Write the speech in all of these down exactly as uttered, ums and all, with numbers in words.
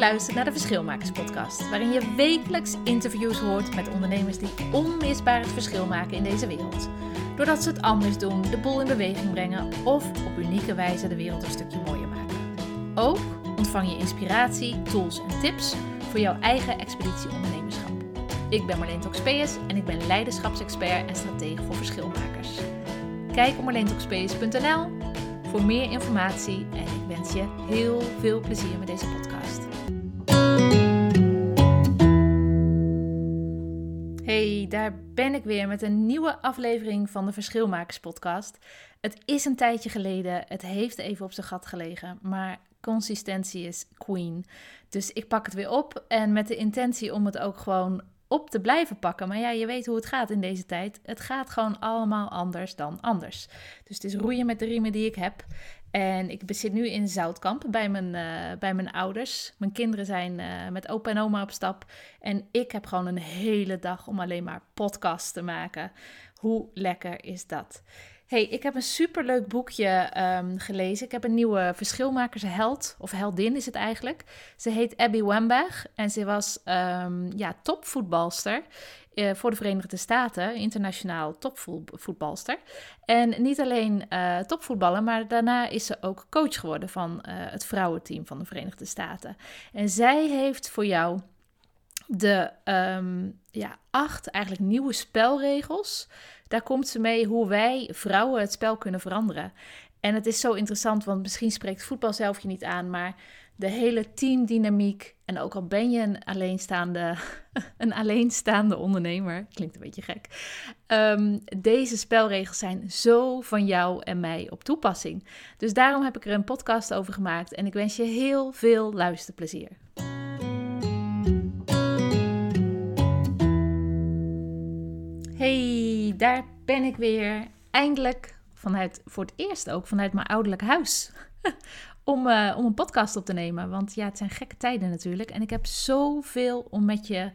geluisterd naar de Verschilmakers podcast, waarin je wekelijks interviews hoort met ondernemers die onmisbaar het verschil maken in deze wereld. Doordat ze het anders doen, de boel in beweging brengen of op unieke wijze de wereld een stukje mooier maken. Ook ontvang je inspiratie, tools en tips voor jouw eigen expeditie ondernemerschap. Ik ben Marleen Talkspeers en ik ben leiderschapsexpert en stratege voor verschilmakers. Kijk op marleen talkspeers punt n l voor meer informatie en ik wens je heel veel plezier met deze podcast. Hey, daar ben ik weer met een nieuwe aflevering van de Verschilmakers podcast. Het is een tijdje geleden, het heeft even op zijn gat gelegen, maar consistentie is queen. Dus ik pak het weer op en met de intentie om het ook gewoon op te blijven pakken. Maar ja, je weet hoe het gaat in deze tijd. Het gaat gewoon allemaal anders dan anders. Dus het is roeien met de riemen die ik heb. En ik zit nu in Zoutkamp bij mijn, uh, bij mijn ouders. Mijn kinderen zijn uh, met opa en oma op stap. En ik heb gewoon een hele dag om alleen maar podcasts te maken. Hoe lekker is dat? Hey, ik heb een superleuk boekje um, gelezen. Ik heb een nieuwe verschilmakersheld, of heldin is het eigenlijk. Ze heet Abby Wambach en ze was um, ja, topvoetbalster uh, voor de Verenigde Staten. Internationaal topvoetbalster. En niet alleen uh, topvoetballer, maar daarna is ze ook coach geworden van uh, het vrouwenteam van de Verenigde Staten. En zij heeft voor jou de um, ja, acht eigenlijk nieuwe spelregels. Daar komt ze mee hoe wij vrouwen het spel kunnen veranderen. En het is zo interessant, want misschien spreekt voetbal zelf je niet aan, maar de hele teamdynamiek. En ook al ben je een alleenstaande, een alleenstaande ondernemer, klinkt een beetje gek. Um, deze spelregels zijn zo van jou en mij op toepassing. Dus daarom heb ik er een podcast over gemaakt en ik wens je heel veel luisterplezier. Hey, daar ben ik weer. Eindelijk, vanuit, voor het eerst ook, vanuit mijn ouderlijk huis. om, uh, om een podcast op te nemen. Want ja, het zijn gekke tijden natuurlijk. En ik heb zoveel om met je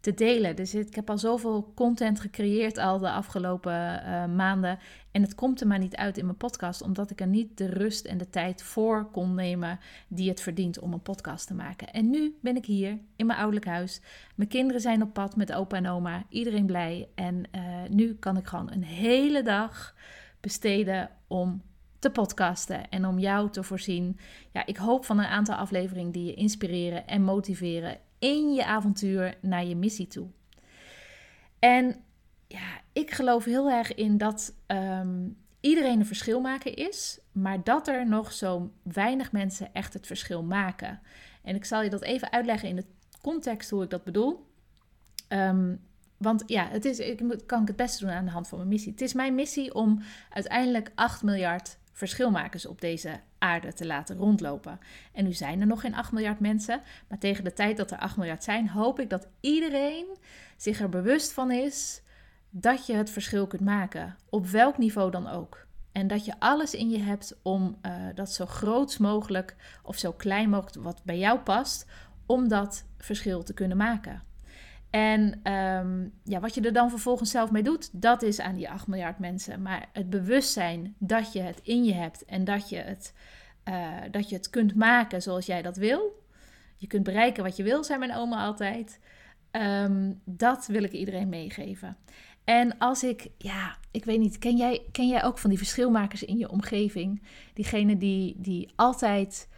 te delen. Dus ik heb al zoveel content gecreëerd al de afgelopen uh, maanden. En het komt er maar niet uit in mijn podcast. Omdat ik er niet de rust en de tijd voor kon nemen die het verdient om een podcast te maken. En nu ben ik hier in mijn ouderlijk huis. Mijn kinderen zijn op pad met opa en oma. Iedereen blij. En uh, nu kan ik gewoon een hele dag besteden om te podcasten en om jou te voorzien. Ja, ik hoop van een aantal afleveringen die je inspireren en motiveren in je avontuur naar je missie toe. En ja, ik geloof heel erg in dat um, iedereen een verschilmaker is, maar dat er nog zo weinig mensen echt het verschil maken. En ik zal je dat even uitleggen in de context hoe ik dat bedoel. Um, want ja, het is, ik kan ik het beste doen aan de hand van mijn missie. Het is mijn missie om uiteindelijk acht miljard verschilmakers op deze aarde te laten rondlopen. En nu zijn er nog geen acht miljard mensen, maar tegen de tijd dat er acht miljard zijn, hoop ik dat iedereen zich er bewust van is dat je het verschil kunt maken, op welk niveau dan ook. En dat je alles in je hebt om uh, dat zo groot mogelijk of zo klein mogelijk, wat bij jou past, om dat verschil te kunnen maken. En um, ja, wat je er dan vervolgens zelf mee doet, dat is aan die acht miljard mensen. Maar het bewustzijn dat je het in je hebt en dat je het, uh, dat je het kunt maken zoals jij dat wil. Je kunt bereiken wat je wil, zei mijn oma altijd. Um, dat wil ik iedereen meegeven. En als ik, ja, ik weet niet, ken jij, ken jij ook van die verschilmakers in je omgeving? Diegene die, die altijd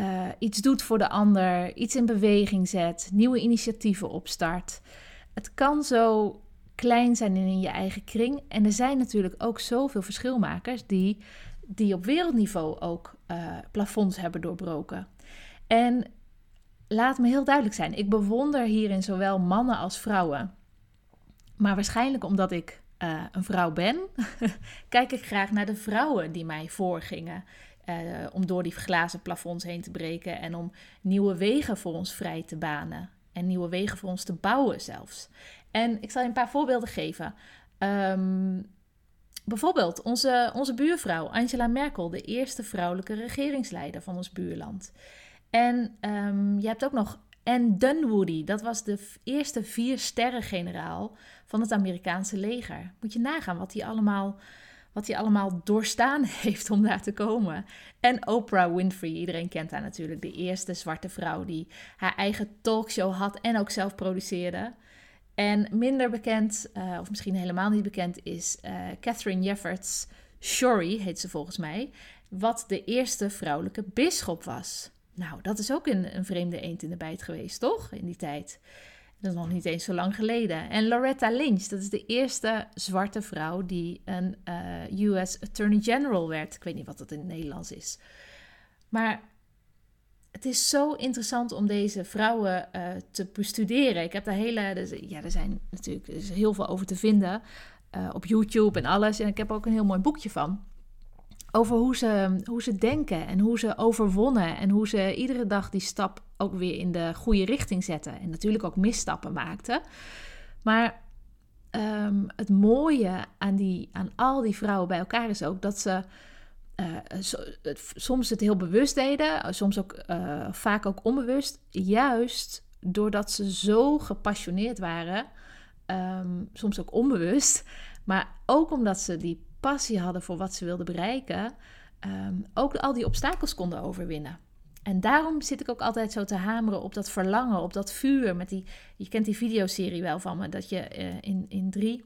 Uh, iets doet voor de ander, iets in beweging zet, nieuwe initiatieven opstart. Het kan zo klein zijn in je eigen kring. En er zijn natuurlijk ook zoveel verschilmakers die, die op wereldniveau ook uh, plafonds hebben doorbroken. En laat me heel duidelijk zijn, ik bewonder hierin zowel mannen als vrouwen. Maar waarschijnlijk omdat ik uh, een vrouw ben, kijk ik graag naar de vrouwen die mij voorgingen. Uh, om door die glazen plafonds heen te breken en om nieuwe wegen voor ons vrij te banen. En nieuwe wegen voor ons te bouwen zelfs. En ik zal je een paar voorbeelden geven. Um, bijvoorbeeld onze, onze buurvrouw Angela Merkel, de eerste vrouwelijke regeringsleider van ons buurland. En um, je hebt ook nog Anne Dunwoody, dat was de eerste vier sterren generaal van het Amerikaanse leger. Moet je nagaan wat die allemaal... wat hij allemaal doorstaan heeft om daar te komen. En Oprah Winfrey, iedereen kent haar natuurlijk. De eerste zwarte vrouw die haar eigen talkshow had en ook zelf produceerde. En minder bekend, uh, of misschien helemaal niet bekend, is uh, Catherine Jefferts Schori, heet ze volgens mij, wat de eerste vrouwelijke bisschop was. Nou, dat is ook een, een vreemde eend in de bijt geweest, toch? In die tijd. Dat is nog niet eens zo lang geleden. En Loretta Lynch, dat is de eerste zwarte vrouw die een uh, U S Attorney General werd. Ik weet niet wat dat in het Nederlands is. Maar het is zo interessant om deze vrouwen uh, te bestuderen. Ik heb daar hele... Dus, ja, er zijn natuurlijk er is heel veel over te vinden uh, op YouTube en alles. En ik heb ook een heel mooi boekje van. Over hoe ze, hoe ze denken en hoe ze overwonnen. En hoe ze iedere dag die stap ook weer in de goede richting zetten. En natuurlijk ook misstappen maakten. Maar um, het mooie aan, die, aan al die vrouwen bij elkaar is ook dat ze uh, so, het, soms het heel bewust deden. Soms ook uh, vaak ook onbewust. Juist doordat ze zo gepassioneerd waren. Um, soms ook onbewust. Maar ook omdat ze die passie hadden voor wat ze wilden bereiken, um, ook al die obstakels konden overwinnen. En daarom zit ik ook altijd zo te hameren op dat verlangen, op dat vuur. Met die, je kent die videoserie wel van me, dat je uh, in, in, drie,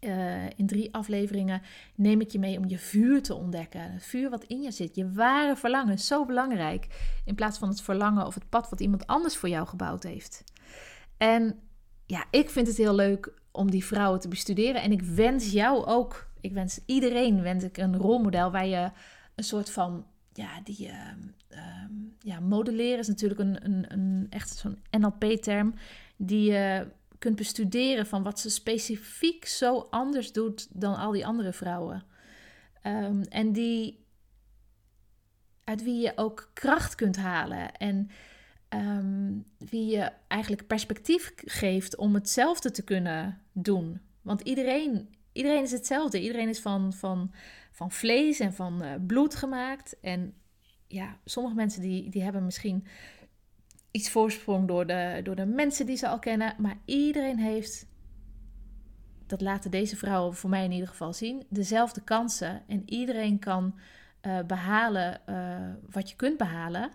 uh, in drie afleveringen neem ik je mee om je vuur te ontdekken. Het vuur wat in je zit, je ware verlangen, zo belangrijk. In plaats van het verlangen of het pad wat iemand anders voor jou gebouwd heeft. En ja, ik vind het heel leuk om die vrouwen te bestuderen. En ik wens jou ook... Ik wens iedereen wens ik een rolmodel waar je een soort van, ja, die, uh, um, ja modelleren is natuurlijk een, een, een echt zo'n N L P-term, die je kunt bestuderen van wat ze specifiek zo anders doet dan al die andere vrouwen. Um, en die, uit wie je ook kracht kunt halen en um, wie je eigenlijk perspectief geeft om hetzelfde te kunnen doen. Want iedereen... Iedereen is hetzelfde. Iedereen is van, van, van vlees en van uh, bloed gemaakt. En ja, sommige mensen die, die hebben misschien iets voorsprong door de, door de mensen die ze al kennen. Maar iedereen heeft, dat laten deze vrouwen voor mij in ieder geval zien, dezelfde kansen. En iedereen kan uh, behalen uh, wat je kunt behalen.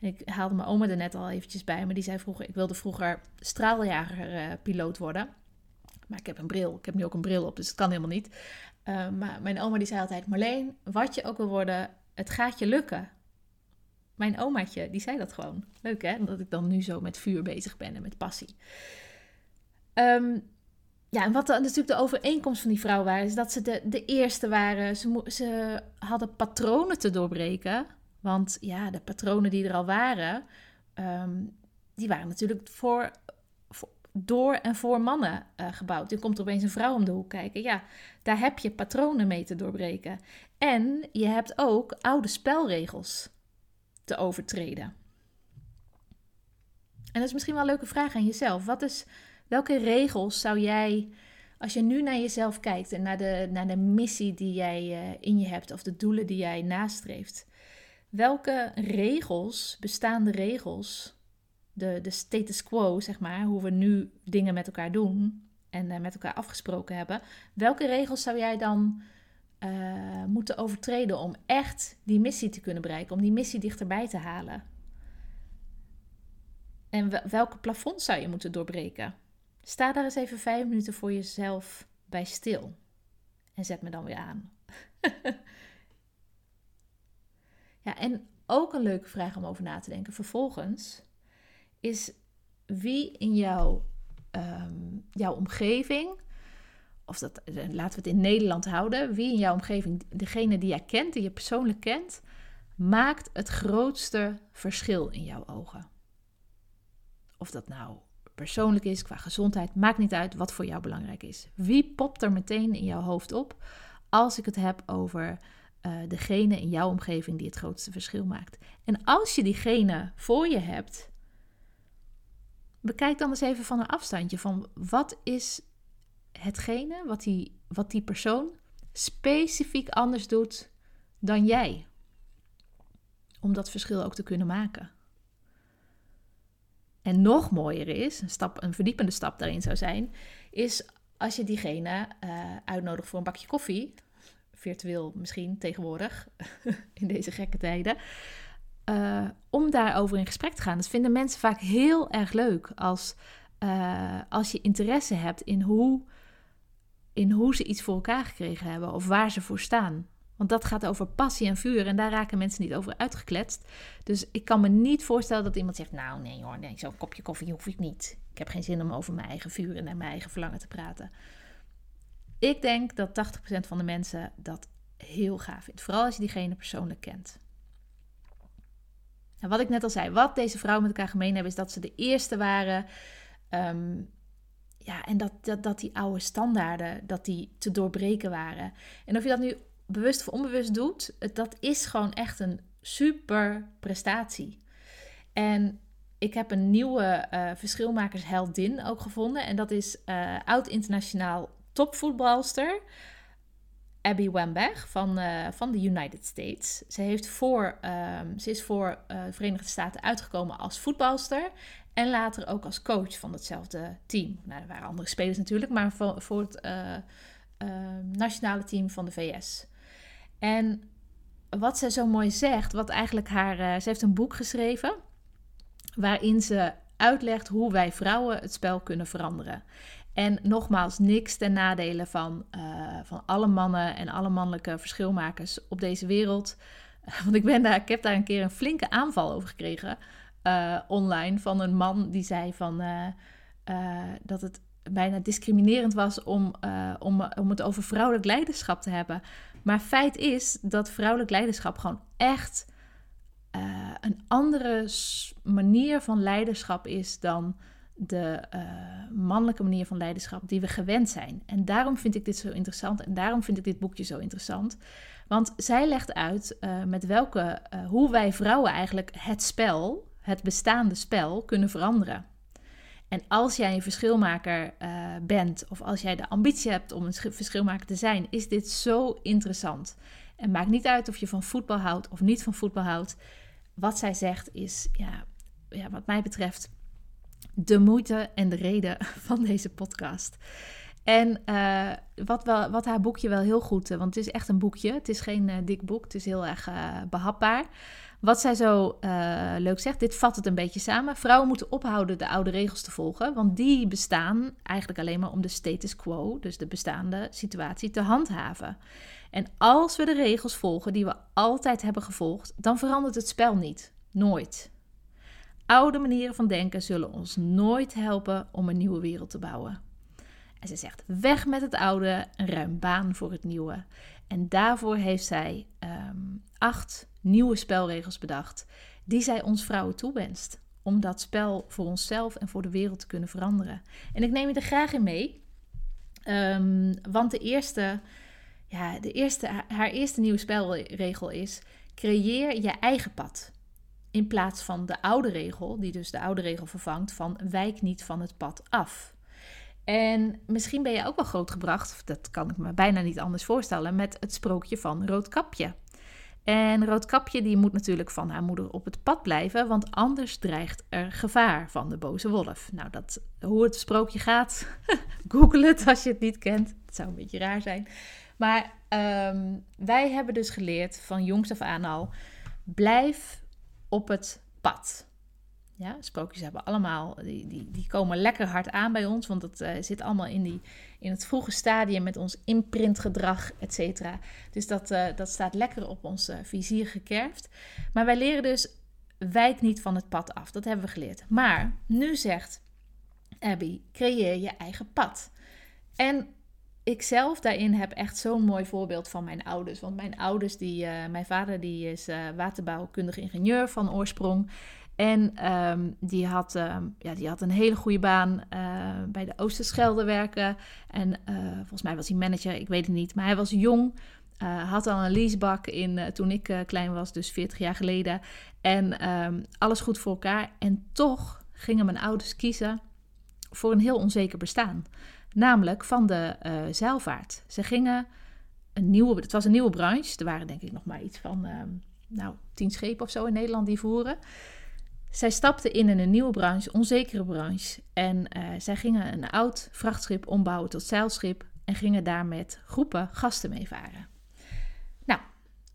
En ik haalde mijn oma er net al eventjes bij. Maar die zei vroeger, ik wilde vroeger straaljager-piloot uh, worden. Maar ik heb een bril. Ik heb nu ook een bril op, dus het kan helemaal niet. Uh, maar mijn oma die zei altijd, Marleen, wat je ook wil worden, het gaat je lukken. Mijn omaatje, die zei dat gewoon. Leuk hè, dat ik dan nu zo met vuur bezig ben en met passie. Um, ja, en wat de, natuurlijk de overeenkomst van die vrouw waren, is dat ze de, de eerste waren. Ze, mo- ze hadden patronen te doorbreken. Want ja, de patronen die er al waren, um, die waren natuurlijk voor... voor door en voor mannen uh, gebouwd. Dan komt er opeens een vrouw om de hoek kijken. Ja, daar heb je patronen mee te doorbreken. En je hebt ook oude spelregels te overtreden. En dat is misschien wel een leuke vraag aan jezelf. Wat is, welke regels zou jij, als je nu naar jezelf kijkt en naar de, naar de missie die jij uh, in je hebt of de doelen die jij nastreeft, welke regels, bestaande regels, De, de status quo, zeg maar, hoe we nu dingen met elkaar doen en uh, met elkaar afgesproken hebben. Welke regels zou jij dan uh, moeten overtreden om echt die missie te kunnen bereiken, om die missie dichterbij te halen? En w- welke plafond zou je moeten doorbreken? Sta daar eens even vijf minuten voor jezelf bij stil en zet me dan weer aan. Ja, en ook een leuke vraag om over na te denken. Vervolgens is wie in jouw, um, jouw omgeving, of dat, laten we het in Nederland houden, wie in jouw omgeving, degene die jij kent, die je persoonlijk kent, maakt het grootste verschil in jouw ogen. Of dat nou persoonlijk is, qua gezondheid, maakt niet uit wat voor jou belangrijk is. Wie popt er meteen in jouw hoofd op als ik het heb over uh, degene in jouw omgeving die het grootste verschil maakt? En als je diegene voor je hebt, bekijk dan eens even van een afstandje van wat is hetgene wat die, wat die persoon specifiek anders doet dan jij. Om dat verschil ook te kunnen maken. En nog mooier is, een, stap, een verdiepende stap daarin zou zijn, is als je diegene uh, uitnodigt voor een bakje koffie. virtueel misschien tegenwoordig, in deze gekke tijden, uh, om daarover in gesprek te gaan. Dat vinden mensen vaak heel erg leuk als, uh, als je interesse hebt in hoe, in hoe ze iets voor elkaar gekregen hebben of waar ze voor staan. Want dat gaat over passie en vuur en daar raken mensen niet over uitgekletst. Dus ik kan me niet voorstellen dat iemand zegt, nou nee hoor, nee, zo'n kopje koffie hoef ik niet. Ik heb geen zin om over mijn eigen vuur en mijn eigen verlangen te praten. Ik denk dat tachtig procent van de mensen dat heel gaaf vindt. Vooral als je diegene persoonlijk kent. En wat ik net al zei, wat deze vrouwen met elkaar gemeen hebben, is dat ze de eerste waren. Um, ja, en dat, dat, dat die oude standaarden, dat die te doorbreken waren. En of je dat nu bewust of onbewust doet, dat is gewoon echt een super prestatie. En ik heb een nieuwe uh, verschilmakersheldin ook gevonden. En dat is uh, oud-internationaal topvoetbalster Abby Wambach van, uh, van de United States. Ze, heeft voor, um, ze is voor uh, de Verenigde Staten uitgekomen als voetbalster. En later ook als coach van hetzelfde team. Nou, er waren andere spelers natuurlijk, maar voor, voor het uh, uh, nationale team van de V S. En wat ze zo mooi zegt, wat eigenlijk haar... Uh, ze heeft een boek geschreven waarin ze uitlegt hoe wij vrouwen het spel kunnen veranderen. En nogmaals, niks ten nadele van, uh, van alle mannen en alle mannelijke verschilmakers op deze wereld. Want ik, ben daar, ik heb daar een keer een flinke aanval over gekregen uh, online van een man die zei van, uh, uh, dat het bijna discriminerend was om, uh, om, om het over vrouwelijk leiderschap te hebben. Maar feit is dat vrouwelijk leiderschap gewoon echt uh, een andere manier van leiderschap is dan de uh, mannelijke manier van leiderschap die we gewend zijn. En daarom vind ik dit zo interessant en daarom vind ik dit boekje zo interessant. Want zij legt uit uh, met welke, uh, hoe wij vrouwen eigenlijk het spel, het bestaande spel, kunnen veranderen. En als jij een verschilmaker uh, bent of als jij de ambitie hebt om een sch- verschilmaker te zijn, is dit zo interessant. En maakt niet uit of je van voetbal houdt of niet van voetbal houdt. Wat zij zegt is, ja, ja wat mij betreft, de moeite en de reden van deze podcast. En uh, wat, wel, wat haar boekje wel heel goed... Uh, want het is echt een boekje. Het is geen uh, dik boek. Het is heel erg uh, behapbaar. Wat zij zo uh, leuk zegt, dit vat het een beetje samen. Vrouwen moeten ophouden de oude regels te volgen. Want die bestaan eigenlijk alleen maar om de status quo, dus de bestaande situatie, te handhaven. En als we de regels volgen die we altijd hebben gevolgd, dan verandert het spel niet. Nooit. Oude manieren van denken zullen ons nooit helpen om een nieuwe wereld te bouwen. En ze zegt, weg met het oude, een ruim baan voor het nieuwe. En daarvoor heeft zij um, acht nieuwe spelregels bedacht, die zij ons vrouwen toewenst. Om dat spel voor onszelf en voor de wereld te kunnen veranderen. En ik neem je er graag in mee, um, want de eerste, ja, de eerste, haar eerste nieuwe spelregel is, creëer je eigen pad. In plaats van de oude regel, die dus de oude regel vervangt van wijk niet van het pad af. En misschien ben je ook wel grootgebracht, dat kan ik me bijna niet anders voorstellen, met het sprookje van Roodkapje. En Roodkapje die moet natuurlijk van haar moeder op het pad blijven, want anders dreigt er gevaar van de boze wolf. Nou, dat, hoe het sprookje gaat, google het als je het niet kent. Het zou een beetje raar zijn. Maar um, wij hebben dus geleerd van jongs af aan al, blijf op het pad. Ja, sprookjes hebben allemaal, die, die, die komen lekker hard aan bij ons, want dat uh, zit allemaal in, die, in het vroege stadium met ons imprintgedrag, et cetera. Dus dat, uh, dat staat lekker op ons uh, vizier gekerfd. Maar wij leren dus, wijk niet van het pad af. Dat hebben we geleerd. Maar nu zegt Abby, creëer je eigen pad. En ik zelf daarin heb echt zo'n mooi voorbeeld van mijn ouders. Want mijn ouders, die, uh, mijn vader die is uh, waterbouwkundig ingenieur van oorsprong. En um, die, had, um, ja, die had een hele goede baan uh, bij de Oosterschelde werken. En uh, volgens mij was hij manager, ik weet het niet. Maar hij was jong, uh, had al een leasebak in, uh, toen ik uh, klein was, dus veertig jaar geleden. En um, alles goed voor elkaar. En toch gingen mijn ouders kiezen voor een heel onzeker bestaan. Namelijk van de uh, zeilvaart. Ze gingen een nieuwe, het was een nieuwe branche. Er waren denk ik nog maar iets van uh, nou, tien schepen of zo in Nederland die voeren. Zij stapten in in een nieuwe branche, onzekere branche. En uh, zij gingen een oud vrachtschip ombouwen tot zeilschip. En gingen daar met groepen gasten mee varen.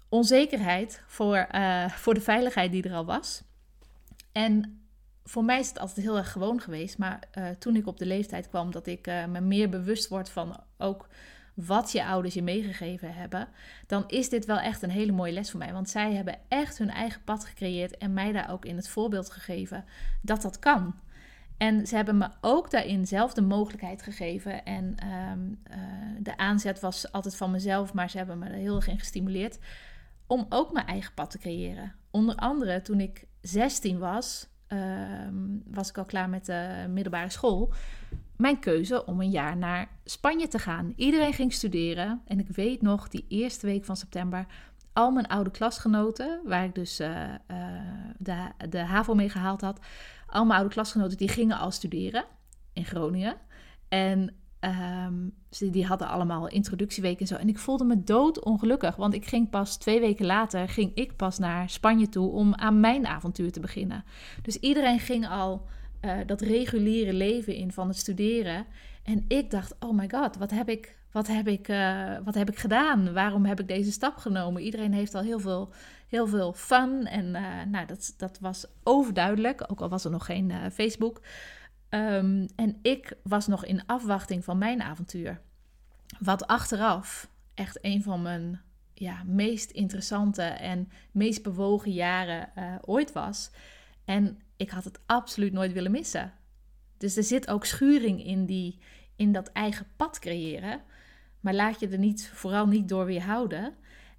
onzekerheid voor, uh, voor de veiligheid die er al was. En voor mij is het altijd heel erg gewoon geweest. Maar uh, toen ik op de leeftijd kwam dat ik uh, me meer bewust word van ook wat je ouders je meegegeven hebben, dan is dit wel echt een hele mooie les voor mij. Want zij hebben echt hun eigen pad gecreëerd en mij daar ook in het voorbeeld gegeven dat dat kan. En ze hebben me ook daarin zelf de mogelijkheid gegeven. En um, uh, de aanzet was altijd van mezelf, maar ze hebben me er heel erg in gestimuleerd om ook mijn eigen pad te creëren. Onder andere toen ik zestien was, um, was ik al klaar met de middelbare school. Mijn keuze om een jaar naar Spanje te gaan. Iedereen ging studeren en ik weet nog die eerste week van september, al mijn oude klasgenoten, waar ik dus uh, uh, de, de HAVO mee gehaald had, al mijn oude klasgenoten die gingen al studeren in Groningen. En um, ze, die hadden allemaal introductieweken en zo. En ik voelde me doodongelukkig, want ik ging pas twee weken later ging ik pas naar Spanje toe om aan mijn avontuur te beginnen. Dus iedereen ging al uh, dat reguliere leven in van het studeren. En ik dacht, oh my god, wat heb ik... Wat heb, ik, uh, wat heb ik gedaan? Waarom heb ik deze stap genomen? Iedereen heeft al heel veel, heel veel fun. En uh, nou, dat, dat was overduidelijk. Ook al was er nog geen uh, Facebook. Um, en ik was nog in afwachting van mijn avontuur. Wat achteraf echt een van mijn ja, meest interessante en meest bewogen jaren uh, ooit was. En ik had het absoluut nooit willen missen. Dus er zit ook schuring in, die, in dat eigen pad creëren. Maar laat je er niet, vooral niet door weerhouden.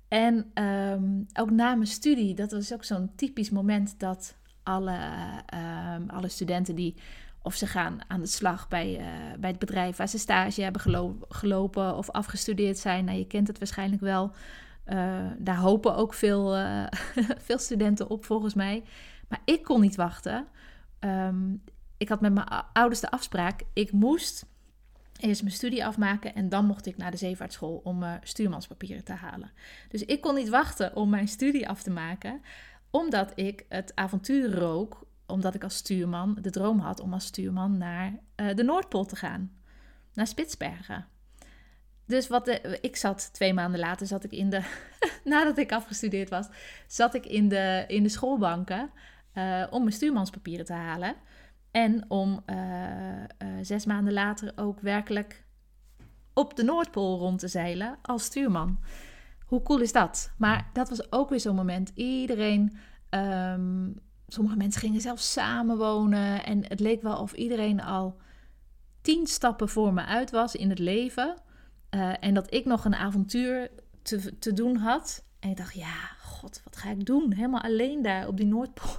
En um, ook na mijn studie, dat was ook zo'n typisch moment dat alle, um, alle studenten die, of ze gaan aan de slag bij, uh, bij het bedrijf waar ze stage hebben gelo- gelopen of afgestudeerd zijn. Nou, je kent het waarschijnlijk wel. Uh, daar hopen ook veel, uh, veel studenten op volgens mij. Maar ik kon niet wachten. Um, ik had met mijn ouders de afspraak, ik moest eerst mijn studie afmaken en dan mocht ik naar de zeevaartschool om uh, stuurmanspapieren te halen. Dus ik kon niet wachten om mijn studie af te maken, omdat ik het avontuur rook, omdat ik als stuurman de droom had om als stuurman naar uh, de Noordpool te gaan, naar Spitsbergen. Dus wat de, ik zat twee maanden later, zat ik in de, nadat ik afgestudeerd was, zat ik in de, in de schoolbanken uh, om mijn stuurmanspapieren te halen. En om uh, uh, zes maanden later ook werkelijk op de Noordpool rond te zeilen als stuurman. Hoe cool is dat? Maar dat was ook weer zo'n moment. Iedereen, um, sommige mensen gingen zelfs samenwonen. En het leek wel of iedereen al tien stappen voor me uit was in het leven. Uh, en dat ik nog een avontuur te, te doen had. En ik dacht, ja, god, wat ga ik doen? Helemaal alleen daar op die Noordpool.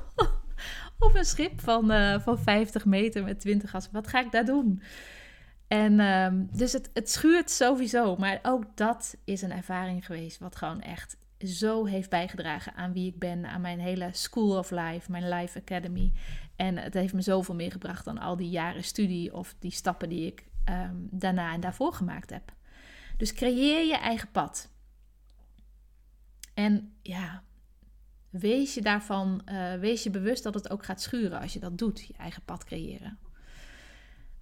Of een schip van, uh, van vijftig meter met twintig gasten. Wat ga ik daar doen? En um, dus het, het schuurt sowieso. Maar ook dat is een ervaring geweest. Wat gewoon echt zo heeft bijgedragen aan wie ik ben. Aan mijn hele School of Life. Mijn Life Academy. En het heeft me zoveel meer gebracht dan al die jaren studie. Of die stappen die ik um, daarna en daarvoor gemaakt heb. Dus creëer je eigen pad. En ja... Wees je daarvan, uh, wees je bewust dat het ook gaat schuren als je dat doet. Je eigen pad creëren.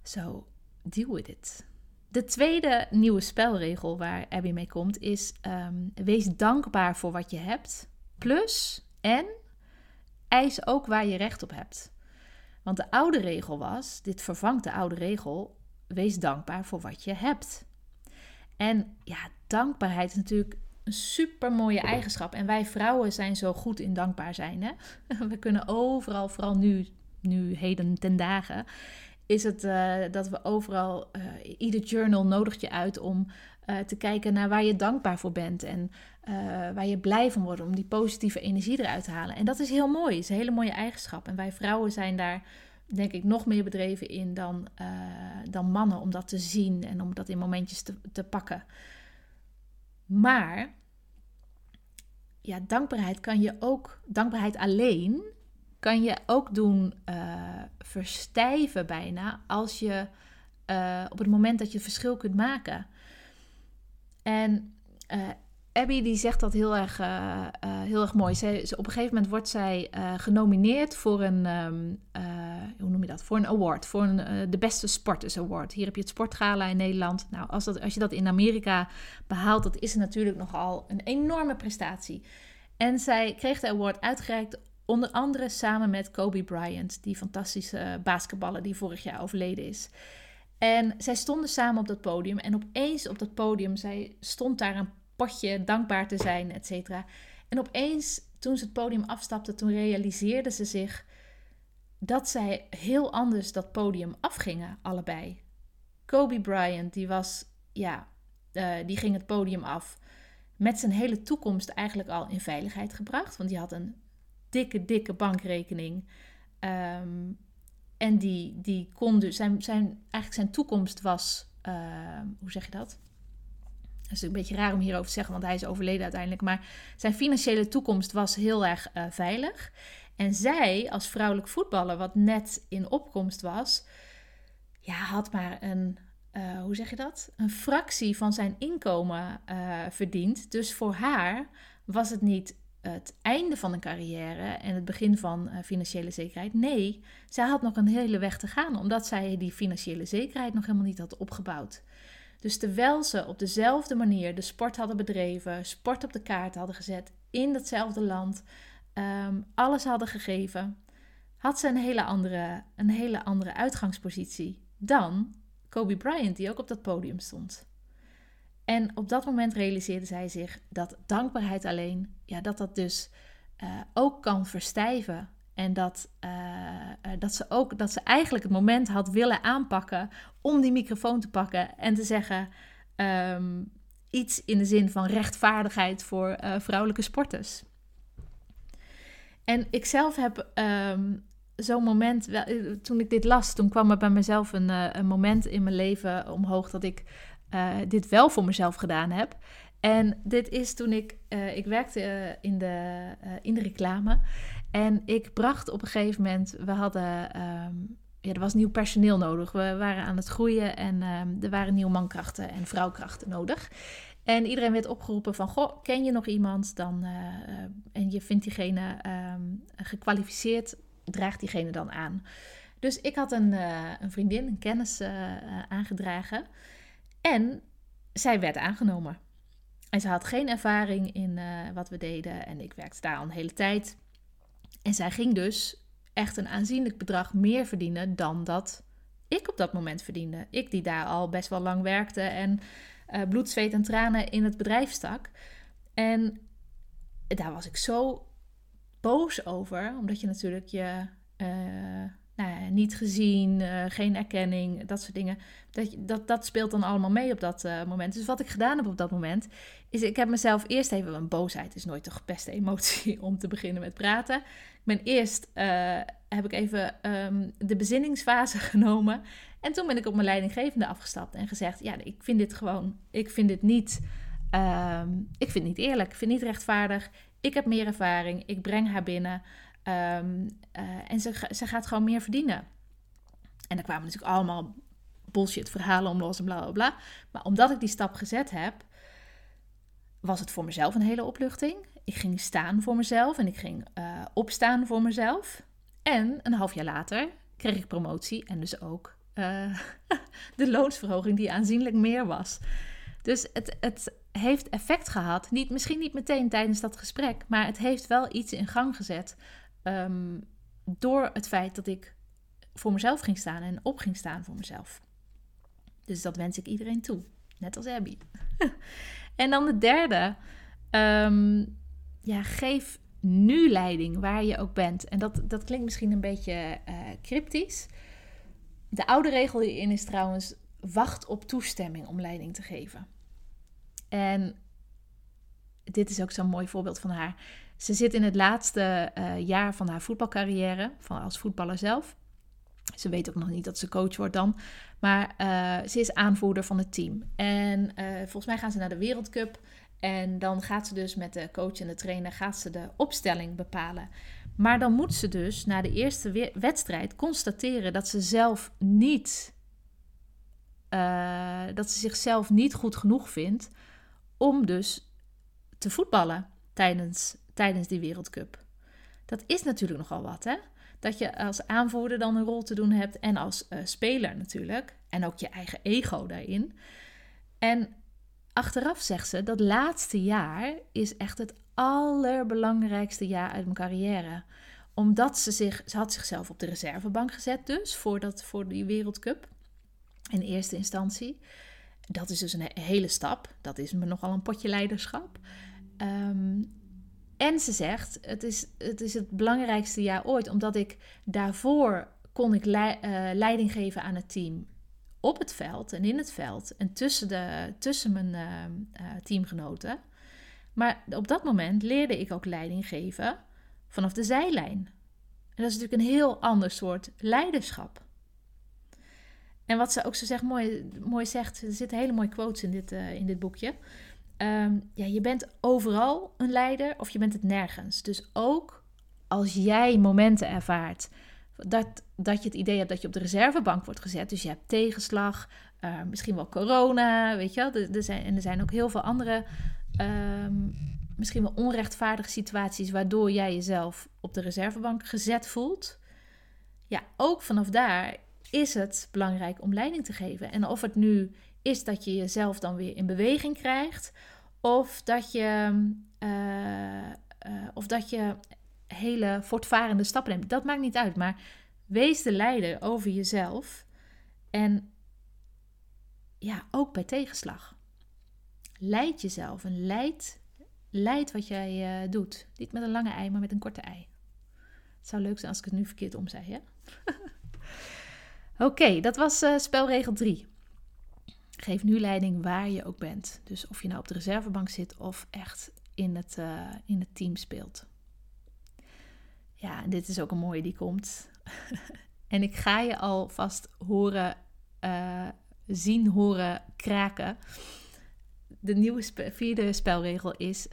So, deal with it. De tweede nieuwe spelregel waar Abby mee komt is... Um, wees dankbaar voor wat je hebt. Plus en eis ook waar je recht op hebt. Want de oude regel was, dit vervangt de oude regel... wees dankbaar voor wat je hebt. En ja, dankbaarheid is natuurlijk... een super mooie eigenschap. En wij vrouwen zijn zo goed in dankbaar zijn. Hè? We kunnen overal, vooral nu, nu heden ten dagen, is het uh, dat we overal, uh, ieder journal nodigt je uit om uh, te kijken naar waar je dankbaar voor bent. En uh, waar je blij van wordt, om die positieve energie eruit te halen. En dat is heel mooi, is een hele mooie eigenschap. En wij vrouwen zijn daar, denk ik, nog meer bedreven in dan, uh, dan mannen, om dat te zien en om dat in momentjes te, te pakken. Maar ja, dankbaarheid kan je ook, dankbaarheid alleen kan je ook doen uh, verstijven bijna als je uh, op het moment dat je het verschil kunt maken. En uh, Abby die zegt dat heel erg, uh, uh, heel erg mooi. Zij, ze, op een gegeven moment wordt zij uh, genomineerd voor een, um, uh, hoe noem je dat, voor een award, voor een, uh, de beste sporters award. Hier heb je het sportgala in Nederland. Nou, als, dat, als je dat in Amerika behaalt, dat is natuurlijk nogal een enorme prestatie. En zij kreeg de award uitgereikt onder andere samen met Kobe Bryant, die fantastische basketballer die vorig jaar overleden is. En zij stonden samen op dat podium en opeens op dat podium, zij stond daar een potje dankbaar te zijn, et cetera. En opeens, toen ze het podium afstapte, toen realiseerde ze zich dat zij heel anders dat podium afgingen, allebei. Kobe Bryant, die was, ja, uh, die ging het podium af met zijn hele toekomst eigenlijk al in veiligheid gebracht, want die had een dikke, dikke bankrekening. Um, en die, die kon dus, zijn, zijn, eigenlijk zijn toekomst was, uh, hoe zeg je dat? Dat is een beetje raar om hierover te zeggen, want hij is overleden uiteindelijk. Maar zijn financiële toekomst was heel erg uh, veilig. En zij, als vrouwelijk voetballer, wat net in opkomst was, ja, had maar een, uh, hoe zeg je dat? Een fractie van zijn inkomen uh, verdiend. Dus voor haar was het niet het einde van een carrière en het begin van uh, financiële zekerheid. Nee, zij had nog een hele weg te gaan, omdat zij die financiële zekerheid nog helemaal niet had opgebouwd. Dus terwijl ze op dezelfde manier de sport hadden bedreven, sport op de kaart hadden gezet, in datzelfde land, um, alles hadden gegeven, had ze een hele andere, een hele andere uitgangspositie dan Kobe Bryant, die ook op dat podium stond. En op dat moment realiseerde zij zich dat dankbaarheid alleen, ja, dat dat dus uh, ook kan verstijven. En dat, uh, dat, ze ook, dat ze eigenlijk het moment had willen aanpakken om die microfoon te pakken en te zeggen um, iets in de zin van rechtvaardigheid voor uh, vrouwelijke sporters. En ik zelf heb um, zo'n moment, wel, toen ik dit las, toen kwam er bij mezelf een, uh, een moment in mijn leven omhoog dat ik uh, dit wel voor mezelf gedaan heb. En dit is toen ik, uh, ik werkte uh, in, de, uh, in de reclame. En ik bracht op een gegeven moment, we hadden, um, ja, er was nieuw personeel nodig. We waren aan het groeien en um, er waren nieuwe mankrachten en vrouwkrachten nodig. En iedereen werd opgeroepen van, goh, ken je nog iemand? Dan, uh, en je vindt diegene um, gekwalificeerd, draagt diegene dan aan. Dus ik had een, uh, een vriendin, een kennis uh, uh, aangedragen. En zij werd aangenomen. En ze had geen ervaring in uh, wat we deden. En ik werkte daar al een hele tijd. En zij ging dus echt een aanzienlijk bedrag meer verdienen dan dat ik op dat moment verdiende. Ik die daar al best wel lang werkte en uh, bloed, zweet en tranen in het bedrijf stak. En daar was ik zo boos over, omdat je natuurlijk je uh, nou ja, niet gezien, uh, geen erkenning, dat soort dingen. Dat, dat, dat speelt dan allemaal mee op dat uh, moment. Dus wat ik gedaan heb op dat moment, is ik heb mezelf eerst even, want boosheid is nooit de beste emotie om te beginnen met praten. Ik ben eerst, uh, heb ik even um, de bezinningsfase genomen. En toen ben ik op mijn leidinggevende afgestapt en gezegd, ja, ik vind dit gewoon, ik vind dit niet, uh, ik vind het niet eerlijk, ik vind het niet rechtvaardig. Ik heb meer ervaring, ik breng haar binnen. Um, uh, en ze, ze gaat gewoon meer verdienen. En er kwamen natuurlijk allemaal bullshit verhalen om los en bla bla bla. Maar omdat ik die stap gezet heb, was het voor mezelf een hele opluchting. Ik ging staan voor mezelf en ik ging uh, opstaan voor mezelf. En een half jaar later kreeg ik promotie en dus ook uh, de loonsverhoging die aanzienlijk meer was. Dus het, het heeft effect gehad. Niet, misschien niet meteen tijdens dat gesprek, maar het heeft wel iets in gang gezet. Um, door het feit dat ik voor mezelf ging staan en op ging staan voor mezelf. Dus dat wens ik iedereen toe. Net als Abby. En dan de derde. Um, ja, geef nu leiding waar je ook bent. En dat, dat klinkt misschien een beetje uh, cryptisch. De oude regel hierin is trouwens, wacht op toestemming om leiding te geven. En dit is ook zo'n mooi voorbeeld van haar. Ze zit in het laatste uh, jaar van haar voetbalcarrière, van als voetballer zelf. Ze weet ook nog niet dat ze coach wordt dan. Maar uh, ze is aanvoerder van het team. En uh, volgens mij gaan ze naar de Wereldcup. En dan gaat ze dus met de coach en de trainer gaat ze de opstelling bepalen. Maar dan moet ze dus na de eerste we- wedstrijd constateren dat ze zelf niet... Uh, dat ze zichzelf niet goed genoeg vindt om dus te voetballen tijdens, tijdens die Wereldcup. Dat is natuurlijk nogal wat, hè? dat je als aanvoerder dan een rol te doen hebt en als uh, speler natuurlijk. En ook je eigen ego daarin. En achteraf zegt ze, dat laatste jaar is echt het allerbelangrijkste jaar uit mijn carrière. Omdat ze zich, ze had zichzelf op de reservebank gezet dus, voor, dat, voor die Wereldcup in eerste instantie. Dat is dus een hele stap. Dat is me nogal een potje leiderschap. Um, en ze zegt, het is, het is het belangrijkste jaar ooit. Omdat ik daarvoor kon ik le- uh, leiding geven aan het team. Op het veld en in het veld. En tussen, de, tussen mijn uh, uh, teamgenoten. Maar op dat moment leerde ik ook leiding geven vanaf de zijlijn. En dat is natuurlijk een heel ander soort leiderschap. En wat ze ook zo zegt, mooi, mooi zegt, er zitten hele mooie quotes in dit, uh, in dit boekje. Um, ja, je bent overal een leider of je bent het nergens. Dus ook als jij momenten ervaart dat, dat je het idee hebt dat je op de reservebank wordt gezet. Dus je hebt tegenslag, uh, misschien wel corona, weet je wel. Er, er zijn, en er zijn ook heel veel andere, um, misschien wel onrechtvaardige situaties waardoor jij jezelf op de reservebank gezet voelt. Ja, ook vanaf daar is het belangrijk om leiding te geven. En of het nu is dat je jezelf dan weer in beweging krijgt, of dat je, uh, uh, of dat je hele voortvarende stappen neemt. Dat maakt niet uit, maar wees de leider over jezelf. En ja, ook bij tegenslag. Leid jezelf en leid, leid wat jij uh, doet. Niet met een lange ei, maar met een korte ei. Het zou leuk zijn als ik het nu verkeerd om zei, hè? Oké, okay, dat was uh, spelregel drie. Geef nu leiding waar je ook bent. Dus of je nou op de reservebank zit of echt in het, uh, in het team speelt. Ja, en dit is ook een mooie die komt. En ik ga je alvast horen, uh, zien, horen, kraken. De nieuwe spe- vierde spelregel is: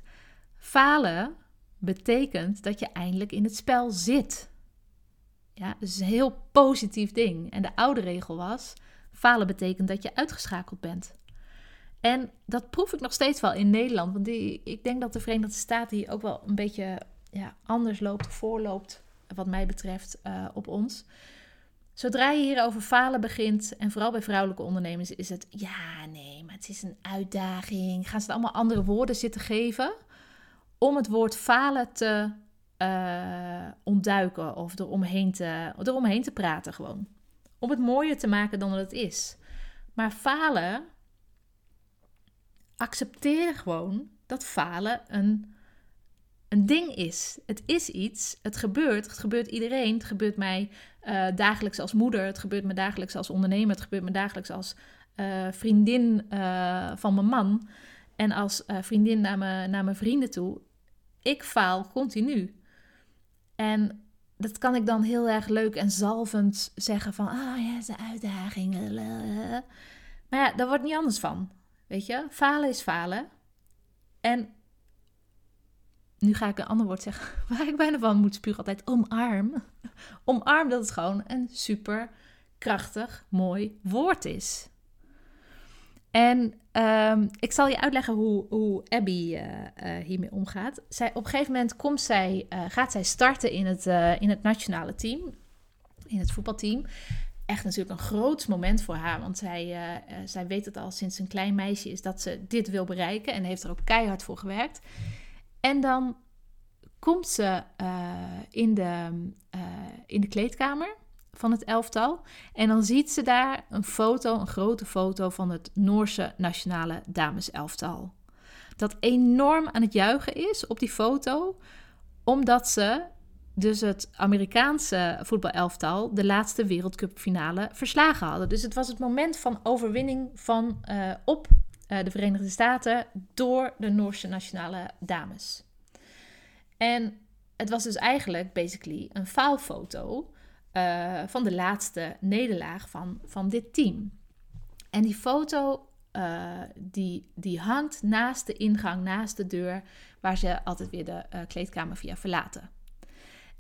falen betekent dat je eindelijk in het spel zit. Ja, dus een heel positief ding. En de oude regel was, falen betekent dat je uitgeschakeld bent. En dat proef ik nog steeds wel in Nederland. Want die, ik denk dat de Verenigde Staten hier ook wel een beetje ja, anders loopt, voorloopt, wat mij betreft, uh, op ons. Zodra je hier over falen begint, en vooral bij vrouwelijke ondernemers, is het, ja, nee, maar het is een uitdaging. Gaan ze allemaal andere woorden zitten geven om het woord falen te Uh, ontduiken of eromheen te, eromheen te praten gewoon. Om het mooier te maken dan het is. Maar falen, accepteer gewoon dat falen een, een ding is. Het is iets, het gebeurt, het gebeurt iedereen. Het gebeurt mij uh, dagelijks als moeder, het gebeurt me dagelijks als ondernemer, het gebeurt me dagelijks als uh, vriendin uh, van mijn man en als uh, vriendin naar, me, naar mijn vrienden toe. Ik faal continu. En dat kan ik dan heel erg leuk en zalvend zeggen van, ah ja, het is een uitdaging. Maar ja, daar wordt niet anders van. Weet je, falen is falen. En nu ga ik een ander woord zeggen, waar ik bijna van moet spugen altijd, omarm. Omarm dat het gewoon een super krachtig, mooi woord is. En um, ik zal je uitleggen hoe, hoe Abby uh, uh, hiermee omgaat. Zij, op een gegeven moment komt zij, uh, gaat zij starten in het, uh, in het nationale team. In het voetbalteam. Echt natuurlijk een groot moment voor haar. Want zij, uh, uh, zij weet het al sinds een klein meisje is dat ze dit wil bereiken. En heeft er ook keihard voor gewerkt. En dan komt ze uh, in, de, uh, in de kleedkamer van het elftal. En dan ziet ze daar een foto, een grote foto van het Noorse nationale dameselftal. Dat enorm aan het juichen is op die foto, omdat ze dus het Amerikaanse voetbalelftal de laatste wereldcupfinale verslagen hadden. Dus het was het moment van overwinning van, uh, op uh, de Verenigde Staten door de Noorse nationale dames. En het was dus eigenlijk basically een faalfoto Uh, van de laatste nederlaag van, van dit team. En die foto uh, die, die hangt naast de ingang, naast de deur, waar ze altijd weer de uh, kleedkamer via verlaten.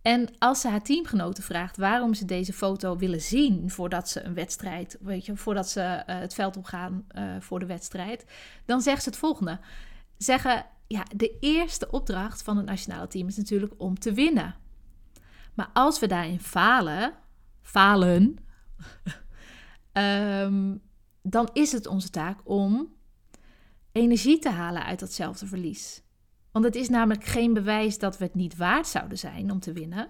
En als ze haar teamgenoten vraagt waarom ze deze foto willen zien voordat ze een wedstrijd, weet je, voordat ze uh, het veld op gaan uh, voor de wedstrijd, dan zegt ze het volgende. Zeggen, ja, de eerste opdracht van het nationale team is natuurlijk om te winnen. Maar als we daarin falen, falen, um, dan is het onze taak om energie te halen uit datzelfde verlies. Want het is namelijk geen bewijs dat we het niet waard zouden zijn om te winnen.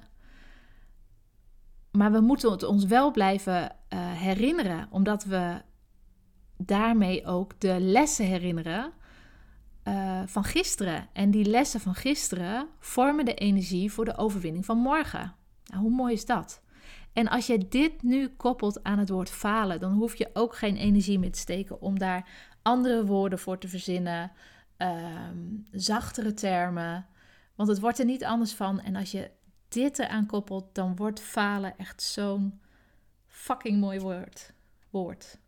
Maar we moeten het ons wel blijven uh, herinneren, omdat we daarmee ook de lessen herinneren uh, van gisteren. En die lessen van gisteren vormen de energie voor de overwinning van morgen. Nou, hoe mooi is dat? En als je dit nu koppelt aan het woord falen, dan hoef je ook geen energie meer te steken om daar andere woorden voor te verzinnen, um, zachtere termen, want het wordt er niet anders van. En als je dit eraan koppelt, dan wordt falen echt zo'n fucking mooi woord. woord.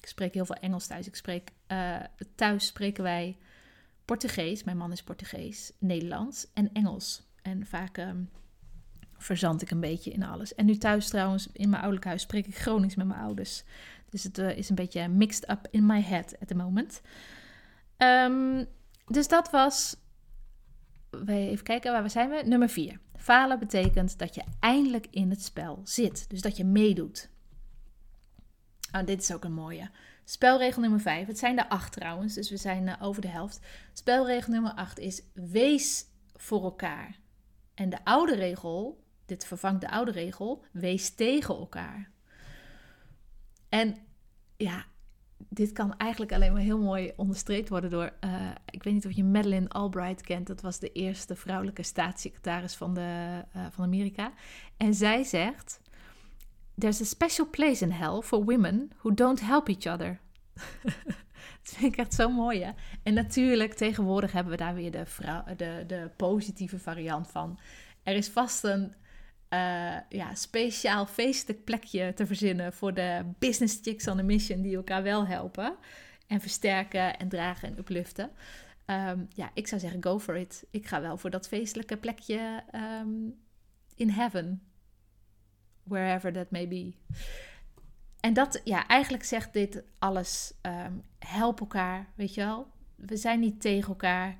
Ik spreek heel veel Engels thuis. Ik spreek, uh, thuis spreken wij Portugees. Mijn man is Portugees, Nederlands en Engels. En vaak um, verzand ik een beetje in alles. En nu thuis trouwens, in mijn ouderlijk huis, spreek ik Gronings met mijn ouders. Dus het uh, is een beetje mixed up in my head at the moment. Um, dus dat was... Even kijken, waar zijn we? Nummer vier. Falen betekent dat je eindelijk in het spel zit. Dus dat je meedoet. Oh, dit is ook een mooie. Spelregel nummer vijf. Het zijn er acht trouwens, dus we zijn uh, over de helft. Spelregel nummer acht is wees voor elkaar. En de oude regel, dit vervangt de oude regel, wees tegen elkaar. En ja, dit kan eigenlijk alleen maar heel mooi onderstreept worden door... Uh, ik weet niet of je Madeleine Albright kent. Dat was de eerste vrouwelijke staatssecretaris van, de, uh, van Amerika. En zij zegt... There's a special place in hell for women who don't help each other. Dat vind ik echt zo mooi, hè? En natuurlijk, tegenwoordig hebben we daar weer de, vrou- de, de positieve variant van. Er is vast een... Uh, ja, speciaal feestelijk plekje te verzinnen voor de business chicks on a mission die elkaar wel helpen en versterken en dragen en upliften. Um, ja, ik zou zeggen go for it. Ik ga wel voor dat feestelijke plekje um, in heaven, wherever that may be. En dat, ja, eigenlijk zegt dit alles. Um, help elkaar, weet je wel. We zijn niet tegen elkaar.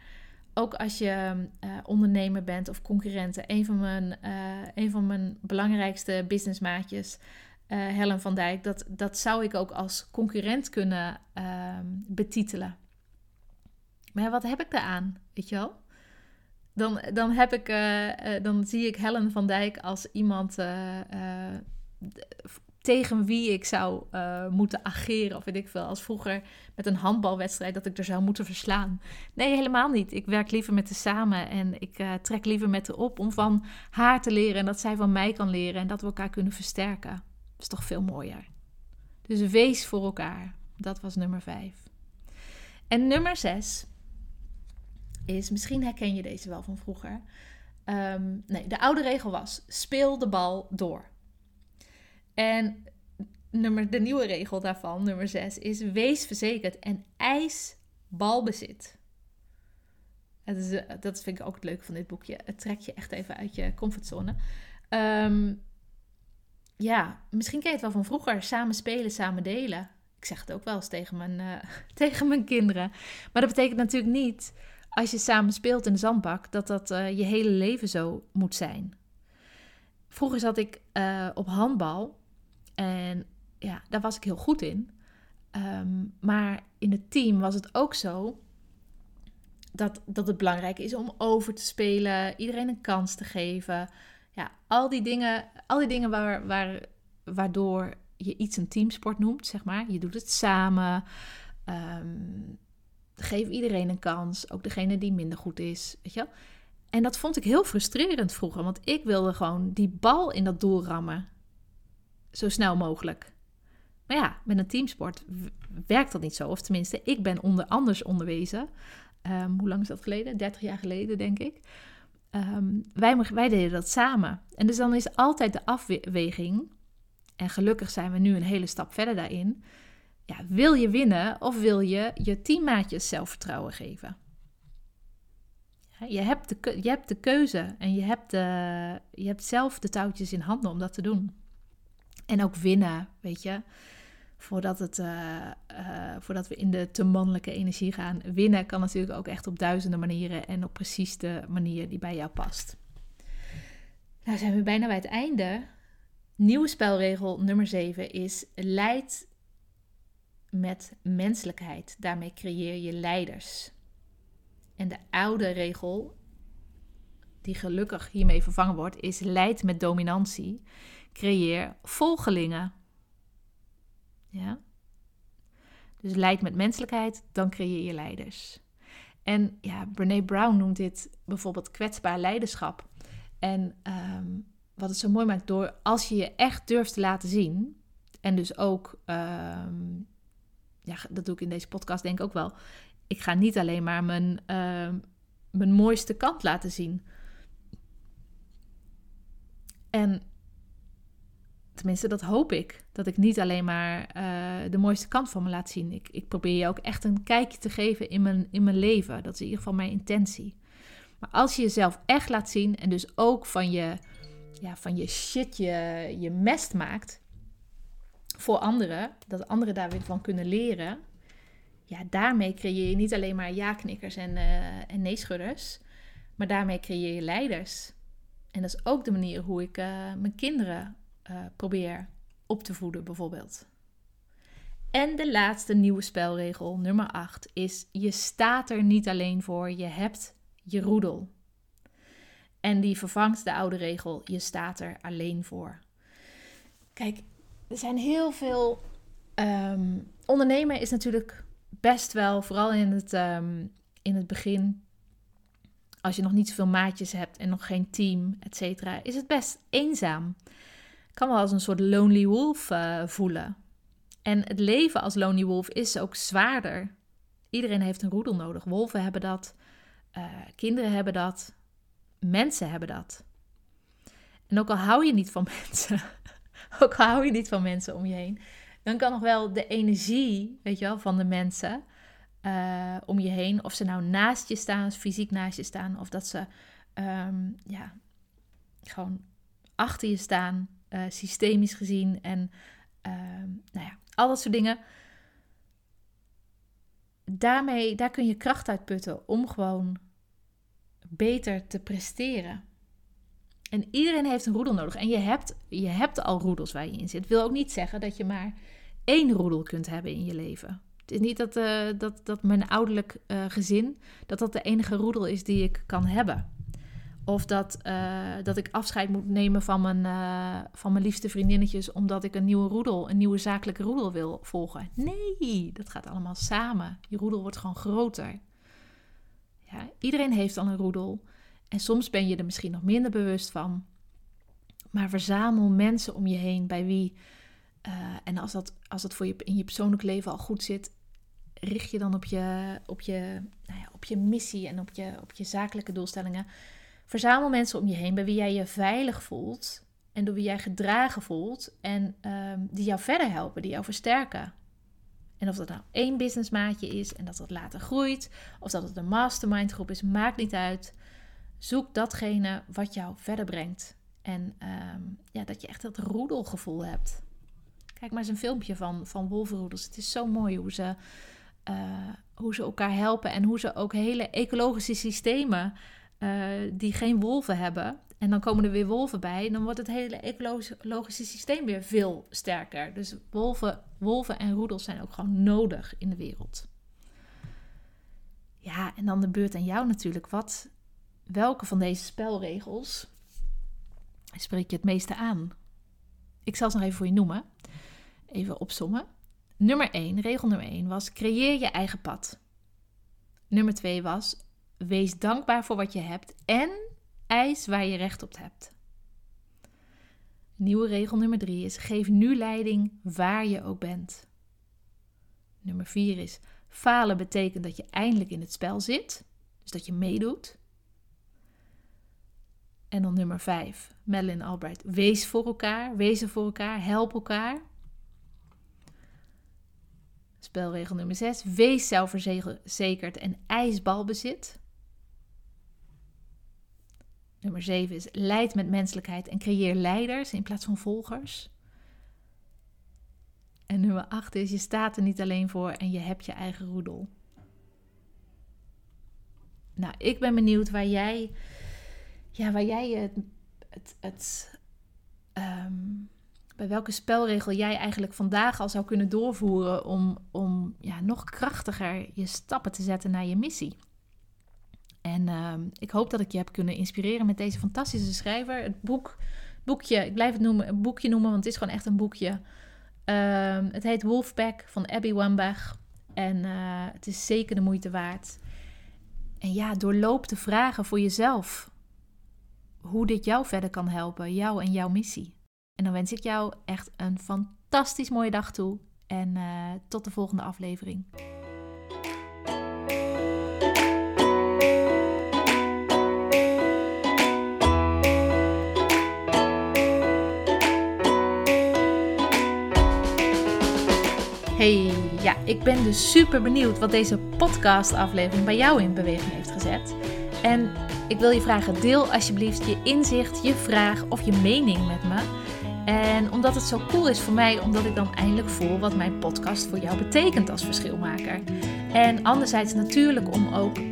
Ook als je uh, ondernemer bent of concurrenten. Een van mijn, uh, een van mijn belangrijkste businessmaatjes, uh, Helen van Dijk. Dat, dat zou ik ook als concurrent kunnen uh, betitelen. Maar wat heb ik daaraan? Weet je wel? Dan, dan, heb ik, uh, uh, dan zie ik Helen van Dijk als iemand uh, uh, tegen wie ik zou uh, moeten ageren. Of weet ik veel, als vroeger met een handbalwedstrijd dat ik er zou moeten verslaan. Nee, helemaal niet. Ik werk liever met haar samen. En ik uh, trek liever met haar op om van haar te leren. En dat zij van mij kan leren. En dat we elkaar kunnen versterken. Dat is toch veel mooier. Dus wees voor elkaar. Dat was nummer vijf. En nummer zes is, misschien herken je deze wel van vroeger. Um, nee, de oude regel was, speel de bal door. En nummer, de nieuwe regel daarvan, nummer zes, is wees verzekerd en eis balbezit. Dat, is, dat vind ik ook het leuke van dit boekje. Het trekt je echt even uit je comfortzone. Um, ja, misschien ken je het wel van vroeger. Samen spelen, samen delen. Ik zeg het ook wel eens tegen mijn, uh, tegen mijn kinderen. Maar dat betekent natuurlijk niet, als je samen speelt in de zandbak, dat dat uh, je hele leven zo moet zijn. Vroeger zat ik uh, op handbal en ja, daar was ik heel goed in. Um, maar in het team was het ook zo dat, dat het belangrijk is om over te spelen, iedereen een kans te geven. Ja, al die dingen, al die dingen waar, waar, waardoor je iets een teamsport noemt, zeg maar. Je doet het samen, um, geef iedereen een kans, ook degene die minder goed is, weet je wel. En dat vond ik heel frustrerend vroeger, want ik wilde gewoon die bal in dat doel rammen. Zo snel mogelijk. Maar ja, met een teamsport werkt dat niet zo. Of tenminste, ik ben onder anders onderwezen. Um, hoe lang is dat geleden? dertig jaar geleden, denk ik. Um, wij, wij deden dat samen. En dus dan is altijd de afweging, en gelukkig zijn we nu een hele stap verder daarin. Ja, wil je winnen of wil je je teammaatjes zelfvertrouwen geven? Je hebt, de, je hebt de keuze en je hebt, de, je hebt zelf de touwtjes in handen om dat te doen. En ook winnen, weet je. Voordat, het, uh, uh, voordat we in de te mannelijke energie gaan. Winnen kan natuurlijk ook echt op duizenden manieren en op precies de manier die bij jou past. Nou zijn we bijna bij het einde. Nieuwe spelregel nummer zeven is leid met menselijkheid. Daarmee creëer je leiders. En de oude regel, die gelukkig hiermee vervangen wordt, is leid met dominantie. Creëer volgelingen. Ja? Dus leid met menselijkheid, dan creëer je leiders. En ja, Brené Brown noemt dit bijvoorbeeld kwetsbaar leiderschap. En um, wat het zo mooi maakt, door als je je echt durft te laten zien, en dus ook, um, ja, dat doe ik in deze podcast denk ik ook wel, ik ga niet alleen maar mijn, uh, mijn mooiste kant laten zien. En tenminste, dat hoop ik. Dat ik niet alleen maar uh, de mooiste kant van me laat zien. Ik, ik probeer je ook echt een kijkje te geven in mijn, in mijn leven. Dat is in ieder geval mijn intentie. Maar als je jezelf echt laat zien en dus ook van je, ja, van je shit je, je mest maakt voor anderen, dat anderen daar weer van kunnen leren, ja, daarmee creëer je niet alleen maar ja-knikkers en, uh, en nee-schudders, maar daarmee creëer je leiders. En dat is ook de manier hoe ik uh, mijn kinderen uh, probeer op te voeden, bijvoorbeeld. En de laatste nieuwe spelregel, nummer acht, is je staat er niet alleen voor, je hebt je roedel. En die vervangt de oude regel, je staat er alleen voor. Kijk, er zijn heel veel... Um, ondernemen is natuurlijk best wel, vooral in het, um, in het begin, als je nog niet zoveel maatjes hebt en nog geen team, et cetera, is het best eenzaam. Kan wel als een soort lonely wolf uh, voelen. En het leven als lonely wolf is ook zwaarder. Iedereen heeft een roedel nodig. Wolven hebben dat, uh, kinderen hebben dat, mensen hebben dat. En ook al hou je niet van mensen, ook al hou je niet van mensen om je heen, dan kan nog wel de energie, weet je wel, van de mensen uh, om je heen, of ze nou naast je staan, fysiek naast je staan, of dat ze um, ja, gewoon achter je staan, uh, systemisch gezien en uh, nou ja, al dat soort dingen. Daarmee, daar kun je kracht uit putten om gewoon beter te presteren. En iedereen heeft een roedel nodig. En je hebt, je hebt al roedels waar je in zit. Wil ook niet zeggen dat je maar één roedel kunt hebben in je leven. Het is niet dat, uh, dat, dat mijn ouderlijk uh, gezin, dat dat de enige roedel is die ik kan hebben. Of dat, uh, dat ik afscheid moet nemen van mijn, uh, van mijn liefste vriendinnetjes, omdat ik een nieuwe roedel, een nieuwe zakelijke roedel wil volgen. Nee, dat gaat allemaal samen. Je roedel wordt gewoon groter. Ja, iedereen heeft al een roedel. En soms ben je er misschien nog minder bewust van. Maar verzamel mensen om je heen bij wie... Uh, en als dat, als dat voor je in je persoonlijk leven al goed zit, richt je dan op je, op je, nou ja, op je missie en op je, op je zakelijke doelstellingen. Verzamel mensen om je heen bij wie jij je veilig voelt en door wie jij gedragen voelt. En um, die jou verder helpen, die jou versterken. En of dat nou één businessmaatje is en dat dat later groeit, of dat het een mastermindgroep is, maakt niet uit. Zoek datgene wat jou verder brengt. En um, ja, dat je echt dat roedelgevoel hebt. Kijk maar eens een filmpje van, van wolvenroedels. Het is zo mooi hoe ze, uh, hoe ze elkaar helpen. En hoe ze ook hele ecologische systemen uh, die geen wolven hebben. En dan komen er weer wolven bij. En dan wordt het hele ecologische systeem weer veel sterker. Dus wolven, wolven en roedels zijn ook gewoon nodig in de wereld. Ja, en dan de beurt aan jou natuurlijk. Wat... Welke van deze spelregels spreek je het meeste aan? Ik zal ze nog even voor je noemen. Even opsommen. Nummer één, regel nummer één was: creëer je eigen pad. Nummer twee was: wees dankbaar voor wat je hebt en eis waar je recht op hebt. Nieuwe regel nummer drie is: geef nu leiding waar je ook bent. Nummer vier is: falen betekent dat je eindelijk in het spel zit, dus dat je meedoet. En dan nummer vijf, Madeleine Albright. Wees voor elkaar, wees er voor elkaar, help elkaar. Spelregel nummer zes, wees zelfverzekerd en eis balbezit. Nummer zeven is, leid met menselijkheid en creëer leiders in plaats van volgers. En nummer acht is, je staat er niet alleen voor en je hebt je eigen roedel. Nou, ik ben benieuwd waar jij... Ja, waar jij het het, het um, bij welke spelregel jij eigenlijk vandaag al zou kunnen doorvoeren om, om ja, nog krachtiger je stappen te zetten naar je missie. En um, ik hoop dat ik je heb kunnen inspireren met deze fantastische schrijver. Het boek, boekje, ik blijf het noemen, een boekje noemen, want het is gewoon echt een boekje. Um, het heet Wolfpack van Abby Wambach. En uh, het is zeker de moeite waard. En ja, doorloop de vragen voor jezelf. Hoe dit jou verder kan helpen, jou en jouw missie. En dan wens ik jou echt een fantastisch mooie dag toe. En uh, tot de volgende aflevering. Hey, ja, ik ben dus super benieuwd wat deze podcastaflevering bij jou in beweging heeft gezet. En ik wil je vragen, deel alsjeblieft je inzicht, je vraag of je mening met me. En omdat het zo cool is voor mij, omdat ik dan eindelijk voel wat mijn podcast voor jou betekent als verschilmaker. En anderzijds natuurlijk om ook uh,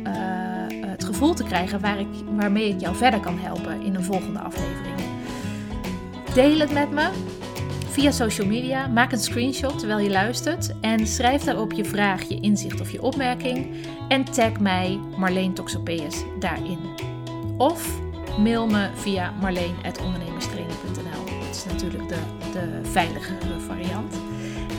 het gevoel te krijgen waar ik, waarmee ik jou verder kan helpen in een volgende aflevering. Deel het met me. Via social media, maak een screenshot terwijl je luistert en schrijf daarop je vraag, je inzicht of je opmerking en tag mij Marleen Talkspeers daarin. Of mail me via marleen apenstaartje ondernemerstraining punt n l. Dat is natuurlijk de, de veiligere variant.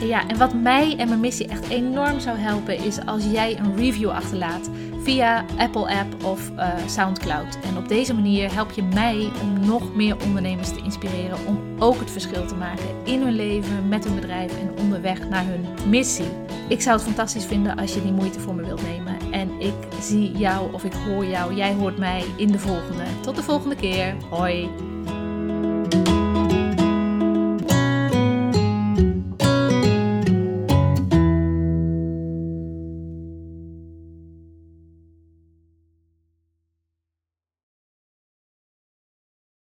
En ja, en wat mij en mijn missie echt enorm zou helpen is als jij een review achterlaat via Apple App of uh, Soundcloud. En op deze manier help je mij om nog meer ondernemers te inspireren om ook het verschil te maken in hun leven, met hun bedrijf en onderweg naar hun missie. Ik zou het fantastisch vinden als je die moeite voor me wilt nemen. En ik zie jou of ik hoor jou, jij hoort mij in de volgende. Tot de volgende keer. Hoi!